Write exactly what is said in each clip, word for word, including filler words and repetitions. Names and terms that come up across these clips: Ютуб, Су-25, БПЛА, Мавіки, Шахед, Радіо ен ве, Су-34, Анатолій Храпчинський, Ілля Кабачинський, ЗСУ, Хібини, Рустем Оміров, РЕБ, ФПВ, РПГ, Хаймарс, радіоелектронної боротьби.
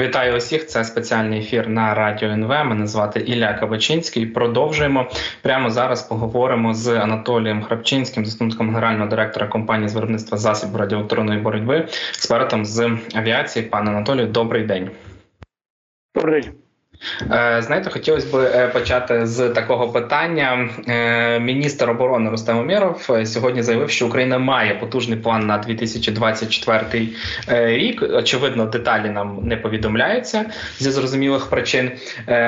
Вітаю усіх, це спеціальний ефір на Радіо ен ве, мене звати Ілля Кабачинський. Продовжуємо. Прямо зараз поговоримо з Анатолієм Храпчинським, заступником генерального директора компанії з виробництва засобів радіоелектронної боротьби, експертом з авіації. Пане Анатолію, добрий день. Добрий день. Знаєте, хотілося б почати з такого питання. Міністр оборони Рустем Оміров сьогодні заявив, що Україна має потужний план на дві тисячі двадцять четвертий рік. Очевидно, деталі нам не повідомляються зі зрозумілих причин.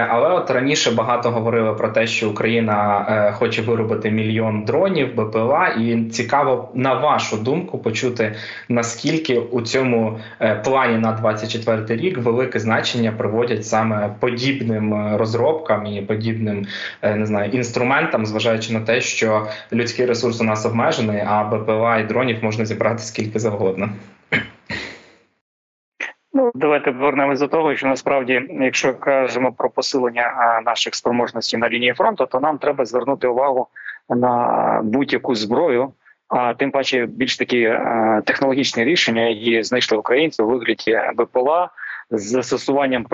Але от раніше багато говорили про те, що Україна хоче виробити мільйон дронів, БПЛА. І цікаво, на вашу думку, почути, наскільки у цьому плані на двадцять четвертий рік велике значення приводять саме події подібним розробкам і подібним, не знаю, інструментам, зважаючи на те, що людський ресурс у нас обмежений, а БПЛА і дронів можна зібрати скільки завгодно. Ну, давайте повернемось до того, що насправді, якщо кажемо про посилення наших спроможностей на лінії фронту, то нам треба звернути увагу на будь-яку зброю, а тим паче більш такі технологічні рішення, які знайшли українці у вигляді БПЛА, з застосуванням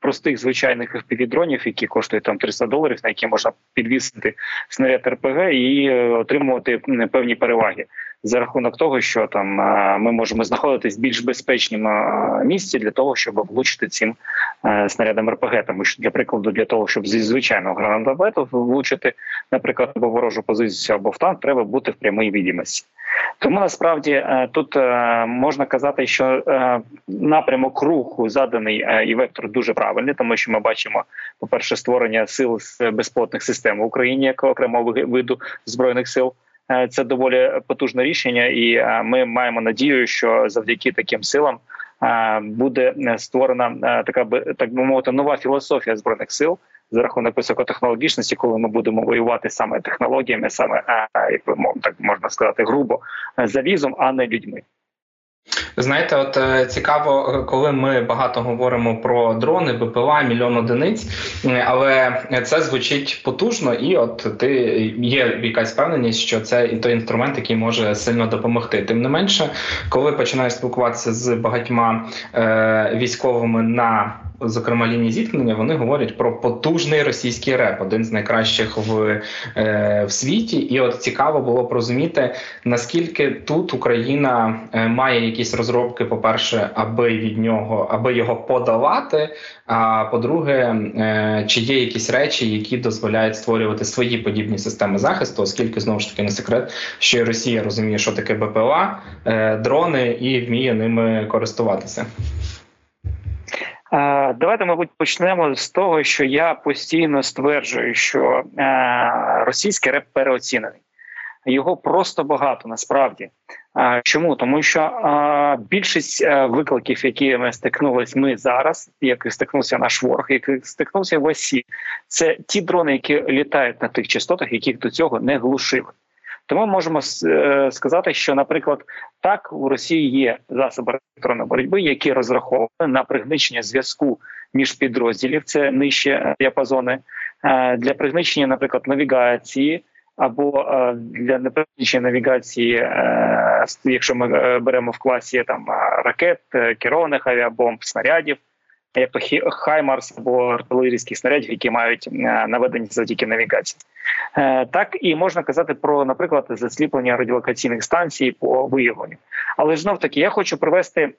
простих звичайних еф пі ві-дронів, які коштують там триста доларів, на які можна підвісити снаряд РПГ і отримувати певні переваги. За рахунок того, що там ми можемо знаходитись в більш безпечному місці для того, щоб влучити цим снарядом РПГ. Тому що, для прикладу, для того, щоб зі звичайного гранатомету влучити, наприклад, або ворожу позицію, або в танк, треба бути в прямій відомості. Тому, насправді, тут можна казати, що напрямок руху заданий і вектор дуже правильний, тому що ми бачимо, по-перше, створення сил з безпілотних систем в Україні, як окремого виду Збройних сил. Це доволі потужне рішення, і ми маємо надію, що завдяки таким силам буде створена така, так би мовити, нова філософія Збройних сил за рахунок високотехнологічності, коли ми будемо воювати саме технологіями, саме, як так можна сказати, грубо, залізом, а не людьми. Знаєте, от цікаво, коли ми багато говоримо про дрони, БПЛА, мільйон одиниць, але це звучить потужно, і от ти є якась впевненість, що це і той інструмент, який може сильно допомогти. Тим не менше, коли починаєш спілкуватися з багатьма е, військовими на, зокрема, лінії зіткнення, вони говорять про потужний російський РЕБ, один з найкращих в, е, в світі. І от цікаво було б розуміти, наскільки тут Україна має якісь розробки, по-перше, аби від нього, аби його подолати, а по-друге, чи є якісь речі, які дозволяють створювати свої подібні системи захисту, оскільки, знову ж таки, не секрет, що і Росія розуміє, що таке БПЛА, дрони, і вміє ними користуватися. Давайте, мабуть, почнемо з того, що я постійно стверджую, що російський РЕБ переоцінений. Його просто багато, насправді. Чому? Тому що а, більшість викликів, які ми стикнулися ми зараз, як стикнувся наш ворог, як стикнувся весь світ, це ті дрони, які літають на тих частотах, яких до цього не глушили. Тому можемо сказати, що, наприклад, так, у Росії є засоби електронної боротьби, які розраховані на пригнічення зв'язку між підрозділів, це нижчі діапазони, для пригнічення, наприклад, навігації, або для неприродничої навігації, якщо ми беремо в класі там ракет, керованих авіабомб, снарядів, як то Хаймарс або артилерійських снарядів, які мають наведені завдяки навігації. Так і можна казати про, наприклад, засліплення радіолокаційних станцій по виявленню. Але знов таки, я хочу привести,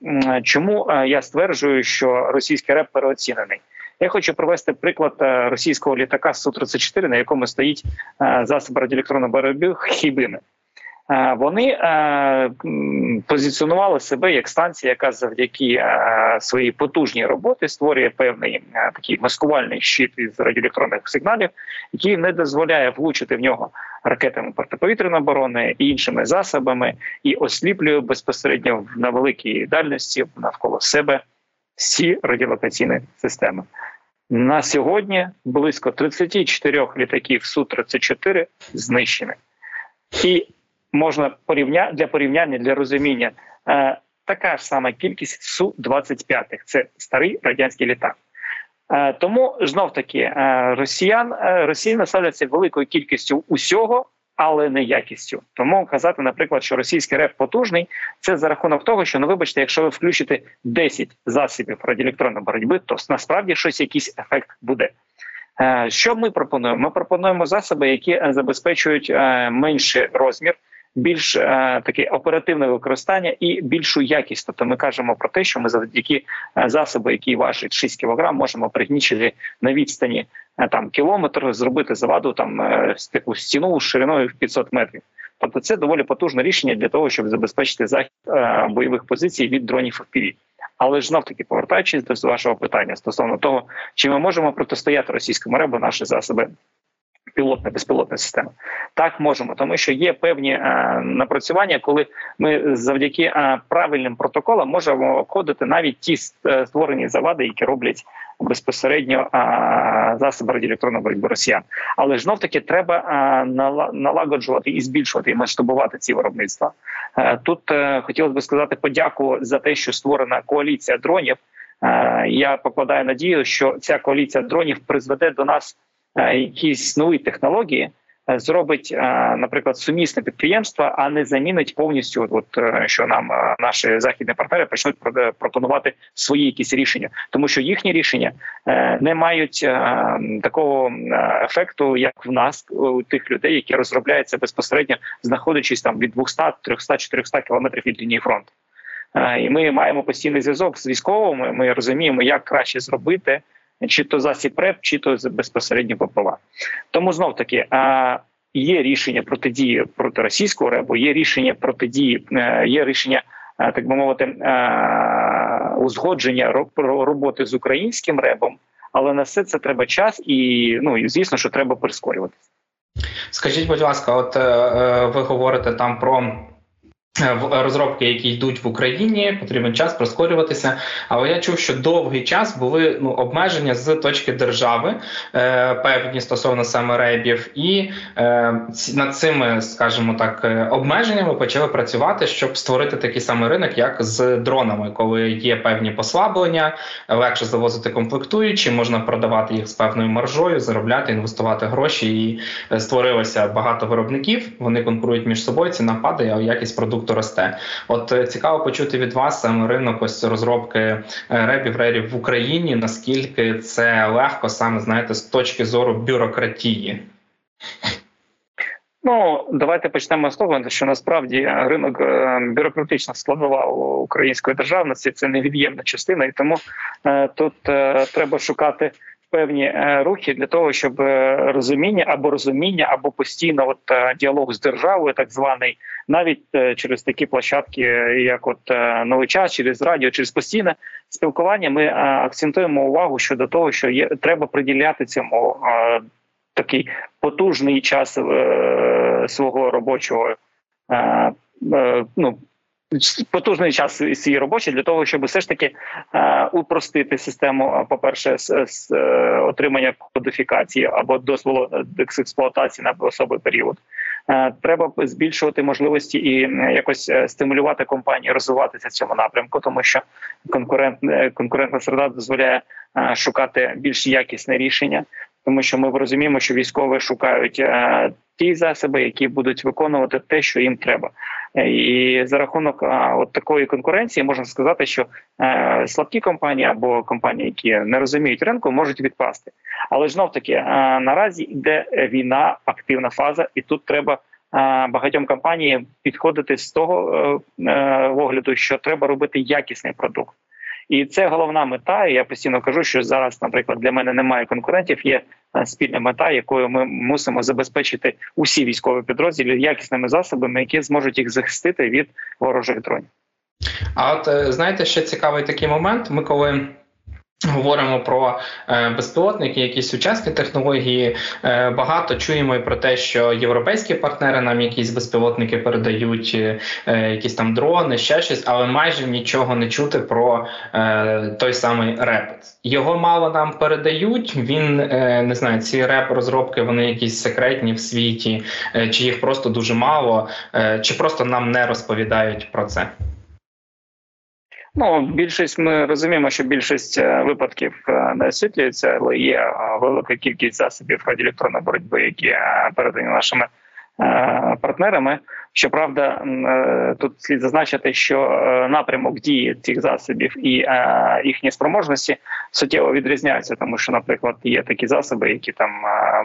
чому я стверджую, що російський РЕБ переоцінений. Я хочу привести приклад російського літака Су тридцять чотири, на якому стоїть засоб радіоелектронної боротьби Хібини. Вони позиціонували себе як станція, яка завдяки своїй потужній роботі створює певний такий маскувальний щит із радіоелектронних сигналів, який не дозволяє влучити в нього ракетами протиповітряної оборони і іншими засобами, і осліплює безпосередньо на великій дальності навколо себе всі радіолокаційні системи. На сьогодні близько тридцять чотири літаків Су тридцять чотири знищені. І можна порівня... для порівняння, для розуміння, е, така ж сама кількість Су двадцять п'ять. Це старий радянський літак. Е, тому, знов-таки, е, росіян, е, росіяни ставляться великою кількістю усього, але не якістю. Тому казати, наприклад, що російський РЕБ потужний, це за рахунок того, що, ну вибачте, якщо ви включите десять засобів радіоелектронної боротьби, то насправді щось, якийсь ефект буде. Що ми пропонуємо? Ми пропонуємо засоби, які забезпечують менший розмір, більш е, таке оперативне використання і більшу якість. Тобто ми кажемо про те, що ми завдяки засобу, який важить шість кілограм, можемо пригнічити на відстані е, там, кілометр, зробити заваду, там, е, таку стіну шириною в п'ятсот метрів. Тобто це доволі потужне рішення для того, щоб забезпечити захист е, бойових позицій від дронів еф пі ві. Але ж знов-таки, повертаючись до вашого питання стосовно того, чи ми можемо протистояти російському РЕБу наші засоби, пілотна, безпілотна система. Так, можемо, тому що є певні е, напрацювання, коли ми завдяки е, правильним протоколам можемо обходити навіть ті створені завади, які роблять безпосередньо е, засоби радіоелектронної боротьби росіян. Але знов таки треба е, налагоджувати і збільшувати, і масштабувати ці виробництва. Е, тут е, хотілося б сказати подяку за те, що створена коаліція дронів. Е, я покладаю надію, що ця коаліція дронів призведе до нас якісь нові технології, зробить, наприклад, сумісне підприємство, а не замінить повністю, от, що нам наші західні партнери почнуть пропонувати свої якісь рішення. Тому що їхні рішення не мають такого ефекту, як в нас, у тих людей, які розробляються безпосередньо, знаходячись там від двісті, триста, чотириста кілометрів від лінії фронту. І ми маємо постійний зв'язок з військовими, ми розуміємо, як краще зробити, чи то засіб РЕБ, чи то безпосередньо БПЛА. Тому, знов-таки, є рішення протидії проти російського РЕБу, є рішення протидії, є рішення, так би мовити, узгодження роботи з українським РЕБом, але на все це треба час і, ну, і звісно, що треба прискорюватися. Скажіть, будь ласка, от ви говорите там про розробки, які йдуть в Україні, потрібен час прискорюватися. Але я чув, що довгий час були ну, обмеження з точки держави, е, певні стосовно саме РЕБів, і е, над цими, скажімо так, обмеженнями почали працювати, щоб створити такий самий ринок, як з дронами, коли є певні послаблення, легше завозити комплектуючі, можна продавати їх з певною маржою, заробляти, інвестувати гроші. І створилося багато виробників, вони конкурують між собою, ціна падає, а якість продукту росте. От цікаво почути від вас саме ринок ось розробки ребів, рерів в Україні, наскільки це легко саме, знаєте, з точки зору бюрократії. Ну, давайте почнемо з того, що насправді ринок бюрократично складова української державності, це невід'ємна частина, і тому е, тут е, треба шукати певні е, рухи для того, щоб е, розуміння або розуміння, або постійно от, е, діалог з державою, так званий, навіть е, через такі площадки, як от е, «Новий час», через радіо, через постійне спілкування, ми е, акцентуємо увагу щодо того, що є, треба приділяти цьому е, такий потужний час е, свого робочого е, е, ну, потужний час свій робочий для того, щоб все ж таки е, упростити систему, по-перше, з, з е, отримання кодифікації або дозволу з експлуатації на особий період. Е, треба збільшувати можливості і якось стимулювати компанії розвиватися в цьому напрямку, тому що конкурент, конкурентна середа дозволяє е, шукати більш якісне рішення, тому що ми розуміємо, що військові шукають е, ті засоби, які будуть виконувати те, що їм треба. І за рахунок а, от такої конкуренції можна сказати, що е, слабкі компанії або компанії, які не розуміють ринку, можуть відпасти. Але знов таки, е, наразі йде війна, активна фаза, і тут треба е, багатьом компаніям підходити з того е, е, огляду, що треба робити якісний продукт. І це головна мета, і я постійно кажу, що зараз, наприклад, для мене немає конкурентів, є спільна мета, якою ми мусимо забезпечити усі військові підрозділи якісними засобами, які зможуть їх захистити від ворожих дронів. А от, знаєте, ще цікавий такий момент, ми коли говоримо про е, безпілотники, якісь сучасні технології. Е, багато чуємо і про те, що європейські партнери нам якісь безпілотники передають, е, якісь там дрони, ще щось, але майже нічого не чути про е, той самий РЕБ. Його мало нам передають, він, е, не знаю, ці РЕБ-розробки, вони якісь секретні в світі, е, чи їх просто дуже мало, е, чи просто нам не розповідають про це? Ну, більшість, ми розуміємо, що більшість випадків не освітлюється, але є велика кількість засобів радіоелектронної боротьби, які передані нашими партнерами. Щоправда, тут слід зазначити, що напрямок дії цих засобів і їхні спроможності суттєво відрізняються, тому що, наприклад, є такі засоби, які там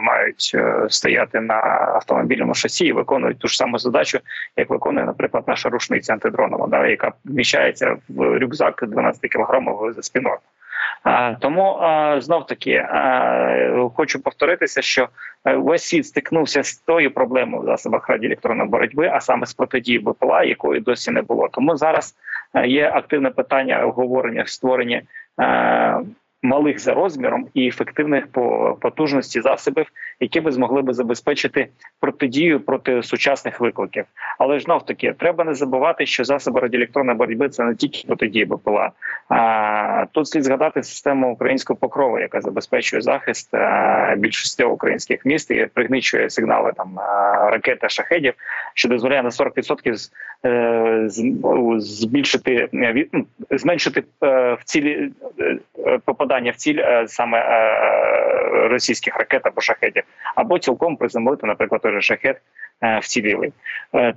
мають стояти на автомобільному шасі і виконують ту ж саму задачу, як виконує, наприклад, наша рушниця антидронова, да, яка вміщається в рюкзак дванадцятикілограмовий за спиною. Тому, знов-таки, хочу повторитися, що весь світ стикнувся з тою проблемою в засобах радіоелектронної боротьби, а саме з протидії БПЛА, якої досі не було. Тому зараз є активне питання обговорення створення малих за розміром і ефективних по потужності засобів, які би змогли би забезпечити протидію проти сучасних викликів. Але ж, знов таки, треба не забувати, що засоби радіоелектронної боротьби – це не тільки протидія БПЛА. А, тут слід згадати систему українського покрову, яка забезпечує захист а, більшості українських міст і пригнічує сигнали там, а, ракет та шахедів, що дозволяє на сорок відсотків з, з, збільшити, від, зменшити в цілі попадання в ціль саме російських ракет або шахедів, або цілком приземлити, наприклад, той же шахед в цілі.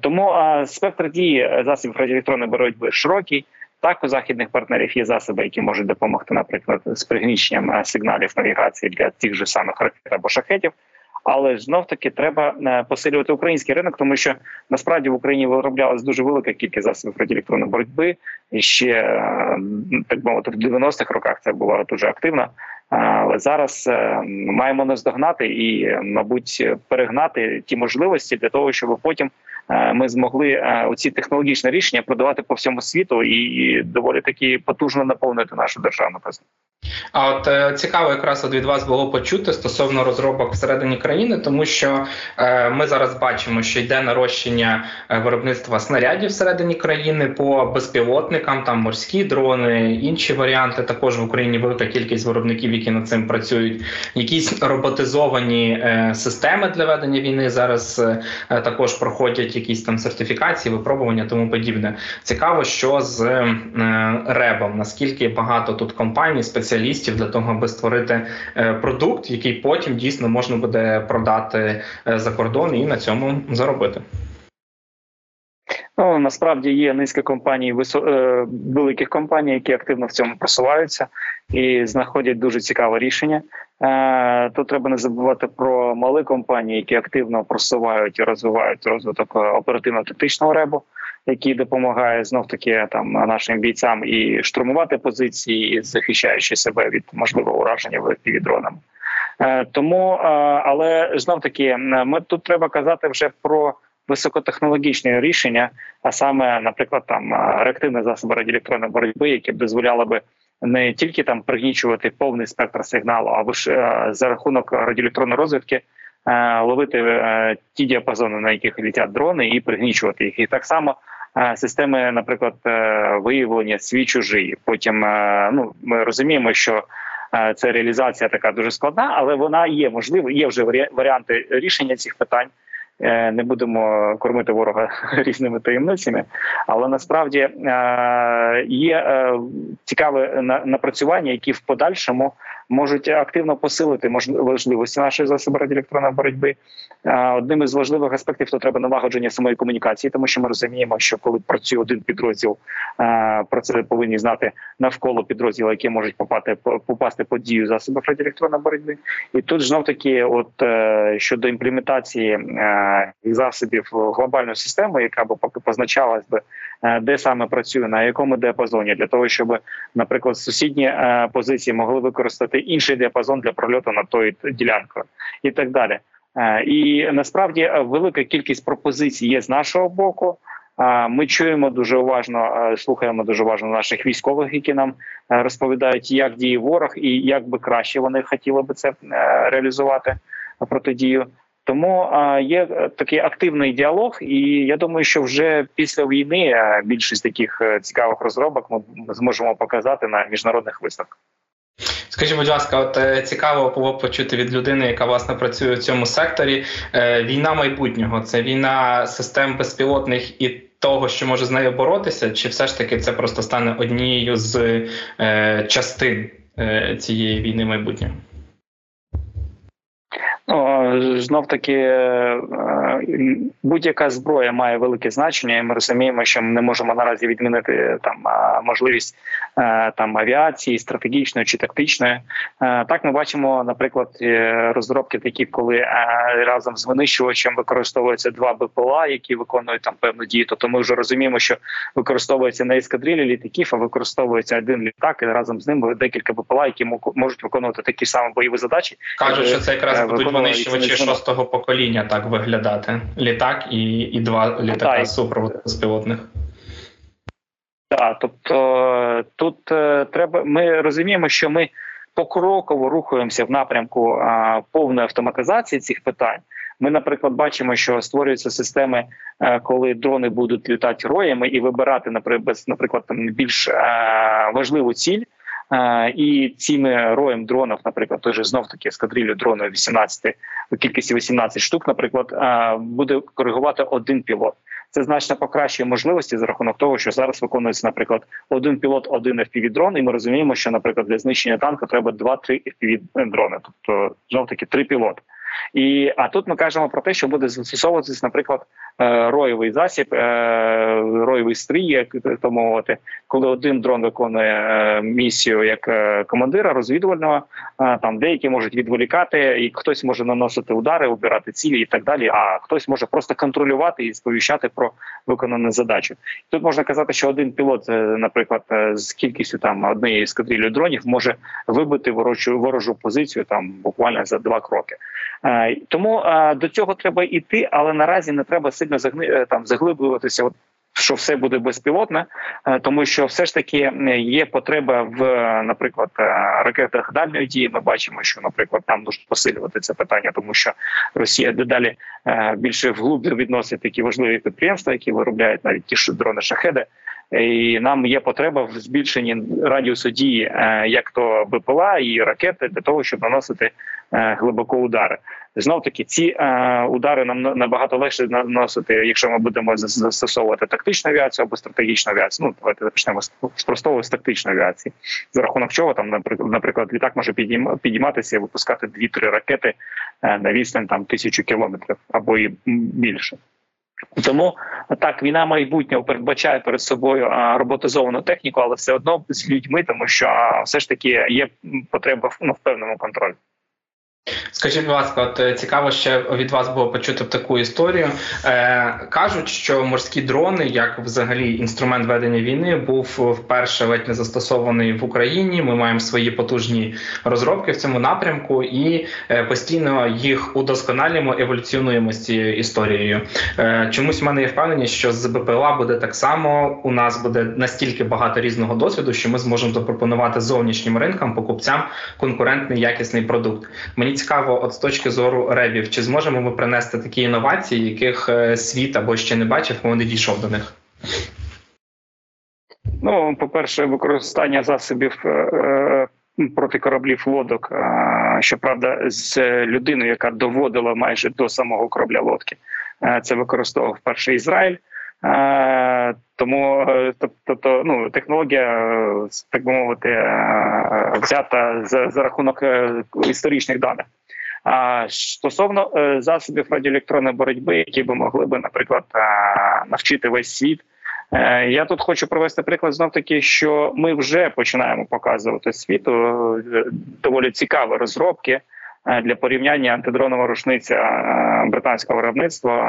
Тому спектр дії засобів радіоелектронної боротьби широкий. Так, у західних партнерів є засоби, які можуть допомогти, наприклад, з пригніченням сигналів навігації для тих же самих ракет або шахедів. Але знов-таки треба посилювати український ринок, тому що насправді в Україні вироблялась дуже велика кількість засобів радіоелектронної боротьби. І ще, так мовити, в дев'яностих роках це була дуже активна. Але зараз маємо наздогнати і, мабуть, перегнати ті можливості для того, щоб потім ми змогли оці технологічні рішення продавати по всьому світу і доволі таки потужно наповнити нашу державну казну. А от цікаво якраз от від вас було почути стосовно розробок всередині країни, тому що е, ми зараз бачимо, що йде нарощення виробництва снарядів всередині країни по безпілотникам, там морські дрони, інші варіанти. Також в Україні велика кількість виробників, які над цим працюють. Якісь роботизовані е, системи для ведення війни зараз е, також проходять якісь там сертифікації, випробування, тому подібне. Цікаво, що з е, РЕБом, наскільки багато тут компаній, спеціалістів, для того, аби створити продукт, який потім дійсно можна буде продати за кордон і на цьому заробити. Ну, насправді є низка компаній, великих компаній, які активно в цьому просуваються і знаходять дуже цікаве рішення. Тут треба не забувати про малі компанії, які активно просувають і розвивають розвиток оперативно-тактичного РЕБу, який допомагає знов-таки там нашим бійцям і штурмувати позиції, і захищаючи себе від можливого ураження еф пі ві дронами. Тому, але знов-таки, ми тут треба казати вже про високотехнологічні рішення, а саме, наприклад, там реактивні засоби радіоелектронної боротьби, які б дозволяли би не тільки там пригнічувати повний спектр сигналу, а ж, за рахунок радіоелектронної розвідки ловити ті діапазони, на яких літять дрони, і пригнічувати їх. І так само системи, наприклад, виявлення свій-чужий. Потім, ну, ми розуміємо, що це реалізація така дуже складна, але вона є можлива, є вже варіанти рішення цих питань. Не будемо кормити ворога різними таємницями, але насправді є цікаве напрацювання, які в подальшому можуть активно посилити можливості нашої засоби радіоелектронної боротьби. Одним із важливих аспектів то треба налагодження самої комунікації, тому що ми розуміємо, що коли працює один підрозділ, про це повинні знати навколо підрозділу, які можуть попасти, попасти під дію засобів радіоелектронної боротьби. І тут знов таки, от щодо імплементації засобів глобальної системи, яка б поки позначалась би, де саме працює, на якому діапазоні, для того, щоб, наприклад, сусідні позиції могли використати інший діапазон для прольоту на тою ділянкою і так далі. І насправді велика кількість пропозицій є з нашого боку. Ми чуємо дуже уважно, слухаємо дуже уважно наших військових, які нам розповідають, як діє ворог і як би краще вони хотіли би це реалізувати протидію. Тому є такий активний діалог, і я думаю, що вже після війни більшість таких цікавих розробок ми зможемо показати на міжнародних виставках. Скажіть, будь ласка, от цікаво було почути від людини, яка, власне, працює в цьому секторі. Війна майбутнього – це війна систем безпілотних і того, що може з нею боротися? Чи все ж таки це просто стане однією з е, частин е, цієї війни майбутнього? Знов таки, будь-яка зброя має велике значення, і ми розуміємо, що ми не можемо наразі відмінити там можливість там авіації стратегічної чи тактичної. Так ми бачимо, наприклад, розробки такі, коли разом з винищувачем використовуються два БПЛА, які виконують там певну дію. Тобто ми вже розуміємо, що використовується не ескадрилі літаків, а використовується один літак, і разом з ним декілька БПЛА, які можуть виконувати такі самі бойові задачі. Кажуть, що це якраз будуть винищувачі шостого покоління так виглядати. Літак і, і два літака супроводу безпілотних. Так, тобто тут е, треба, ми розуміємо, що ми покроково рухаємося в напрямку е, повної автоматизації цих питань. Ми, наприклад, бачимо, що створюються системи, коли дрони будуть літати роями і вибирати, наприклад, там більш важливу ціль. І цими роєм дронів, наприклад, той же знов-таки ескадрилью дронів вісімнадцять, кількості вісімнадцять штук, наприклад, буде коригувати один пілот. Це значно покращує можливості за рахунок того, що зараз виконується, наприклад, один пілот, один еф пі ві-дрон, і ми розуміємо, що, наприклад, для знищення танка треба два-три еф пі ві-дрони, тобто, знов-таки, три пілоти. І, а тут ми кажемо про те, що буде застосовуватись, наприклад, роєвий засіб, роєвий стрій, як то мовити, коли один дрон виконує місію як командира розвідувального, там деякі можуть відволікати, і хтось може наносити удари, обирати цілі і так далі, а хтось може просто контролювати і сповіщати про виконану задачу. Тут можна казати, що один пілот, наприклад, з кількістю там однієї ескадрилі дронів може вибити ворожу, ворожу позицію там буквально за два кроки. Тому до цього треба йти, але наразі не треба сильно загни... там, заглиблюватися, що все буде безпілотне, тому що все ж таки є потреба в, наприклад, ракетах дальньої дії. Ми бачимо, що, наприклад, там дуже посилювати це питання, тому що Росія дедалі більше вглуб відносить такі важливі підприємства, які виробляють навіть ті ж дрони-шахеди. І нам є потреба в збільшенні радіусу дії, як то БПЛА і ракети, для того, щоб наносити глибоко удари. Знов таки, ці удари нам набагато легше наносити, якщо ми будемо застосовувати тактичну авіацію або стратегічну авіацію. Ну, давайте почнемо спростовувати з тактичної авіації. За рахунок чого, там, наприклад, літак може підійматися і випускати дві-три ракети на відстань там тисячу кілометрів або і більше. Тому так, війна майбутнього передбачає перед собою роботизовану техніку, але все одно з людьми, тому що все ж таки є потреба ну, в певному контролі. Скажіть, будь ласка, от цікаво ще від вас було почути таку історію. Е, кажуть, що морські дрони, як взагалі інструмент ведення війни, був вперше ледь не застосований в Україні. Ми маємо свої потужні розробки в цьому напрямку і е, постійно їх удосконалюємо, еволюціонуємо з цією історією. Е, чомусь в мене є впевненість, що з БПЛА буде так само, у нас буде настільки багато різного досвіду, що ми зможемо запропонувати зовнішнім ринкам, покупцям конкурентний, якісний продукт. Мені цікаво, от з точки зору ребів, чи зможемо ми принести такі інновації, яких світ або ще не бачив, коли не дійшов до них? Ну, по-перше, використання засобів проти кораблів лодок, щоправда, з людиною, яка доводила майже до самого корабля лодки. Це використовував перший Ізраїль. Тому тобто, ну, технологія, так би мовити, взята за, за рахунок історичних даних. А стосовно засобів радіоелектронної боротьби, які б могли б, наприклад, навчити весь світ, я тут хочу привести приклад знов-таки, що ми вже починаємо показувати світу доволі цікаві розробки. Для порівняння, антидронова рушниця британського виробництва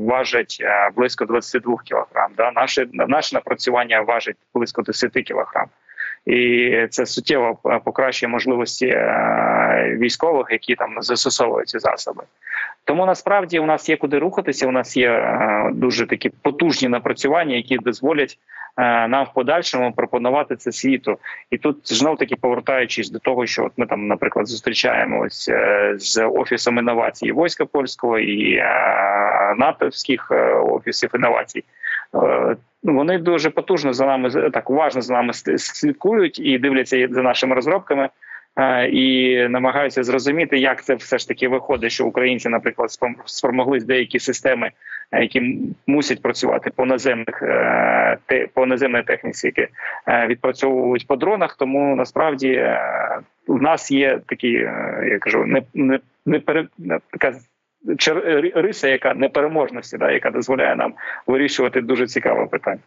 важить близько двадцять два кілограм. Да? Наше, наше напрацювання важить близько десять кілограм. І це суттєво покращує можливості військових, які там застосовують ці засоби. Тому насправді у нас є куди рухатися, у нас є дуже такі потужні напрацювання, які дозволять нам в подальшому пропонувати це світу. І тут знов-таки повертаючись до того, що от ми там, наприклад, зустрічаємось з Офісом інновацій війська польського і натовських офісів інновацій. Вони дуже потужно за нами, так уважно за нами слідкують і дивляться за нашими розробками. І намагаються зрозуміти, як це все ж таки виходить, що українці, наприклад, спромоглись деякі системи, які мусять працювати по наземних по наземній техніці, які відпрацьовують по дронах. Тому насправді в нас є такі, я кажу, не, не, не пере, така риса, яка непереможності, да, яка дозволяє нам вирішувати дуже цікаве питання.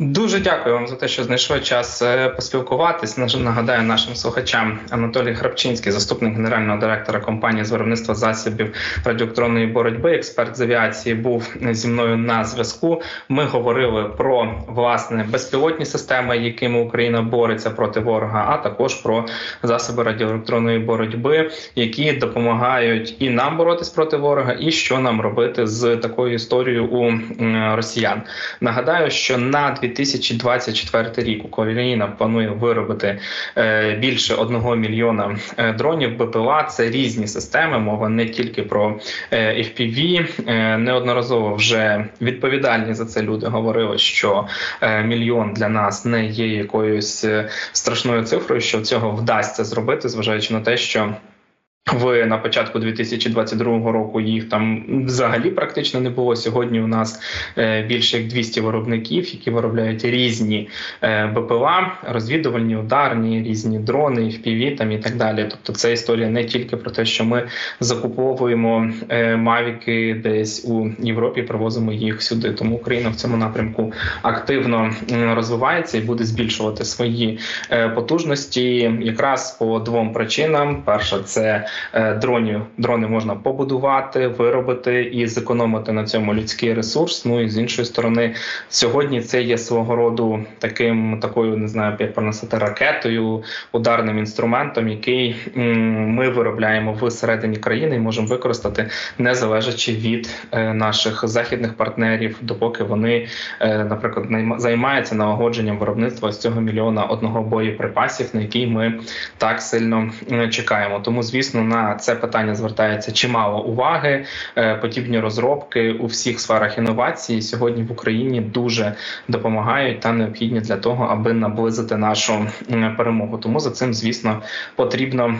Дуже дякую вам за те, що знайшли час поспілкуватись. Нагадаю нашим слухачам, Анатолій Храпчинський, заступник генерального директора компанії з виробництва засобів радіоелектронної боротьби, експерт з авіації, був зі мною на зв'язку. Ми говорили про, власне, безпілотні системи, якими Україна бореться проти ворога, а також про засоби радіоелектронної боротьби, які допомагають і нам боротись проти ворога, і що нам робити з такою історією у росіян. Нагадаю, що на дві тисячі двадцять четвертий рік Україна планує виробити більше одного мільйона дронів БПЛА. Це різні системи, мова не тільки про еф пі ві. Неодноразово вже відповідальні за це люди говорили, що мільйон для нас не є якоюсь страшною цифрою, що цього вдасться зробити, зважаючи на те, що В, на початку дві тисячі двадцять другого року їх там взагалі практично не було. Сьогодні у нас більше як двісті виробників, які виробляють різні БПЛА, розвідувальні, ударні, різні дрони, еф пі ві там і так далі. Тобто це історія не тільки про те, що ми закуповуємо мавіки десь у Європі, привозимо їх сюди. Тому Україна в цьому напрямку активно розвивається і буде збільшувати свої потужності якраз по двом причинам. Перша – це Дронів, дрони можна побудувати, виробити і зекономити на цьому людський ресурс. Ну і з іншої сторони, сьогодні це є свого роду таким, такою, не знаю, як проносити ракетою, ударним інструментом, який ми виробляємо всередині країни і можемо використати, не залежачи від наших західних партнерів, допоки вони, наприклад, займаються налагодженням виробництва з цього мільйона одного боєприпасів, на який ми так сильно чекаємо. Тому, звісно, на це питання звертається чимало уваги. Подібні розробки у всіх сферах інновацій сьогодні в Україні дуже допомагають та необхідні для того, аби наблизити нашу перемогу. Тому за цим, звісно, потрібно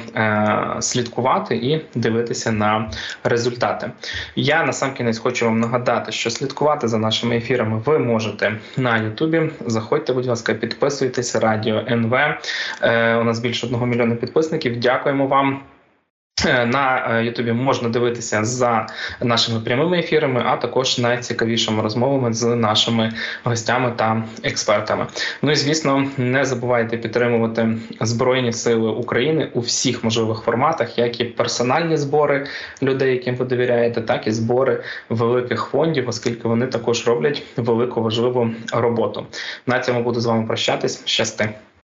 слідкувати і дивитися на результати. Я насамкінець хочу вам нагадати, що слідкувати за нашими ефірами ви можете на Ютубі. Заходьте, будь ласка, підписуйтесь. Радіо ен ве. У нас більше одного мільйона підписників. Дякуємо вам. На Ютубі можна дивитися за нашими прямими ефірами, а також найцікавішими розмовами з нашими гостями та експертами. Ну і, звісно, не забувайте підтримувати Збройні Сили України у всіх можливих форматах, як і персональні збори людей, яким ви довіряєте, так і збори великих фондів, оскільки вони також роблять велику важливу роботу. На цьому буду з вами прощатись. Щасти!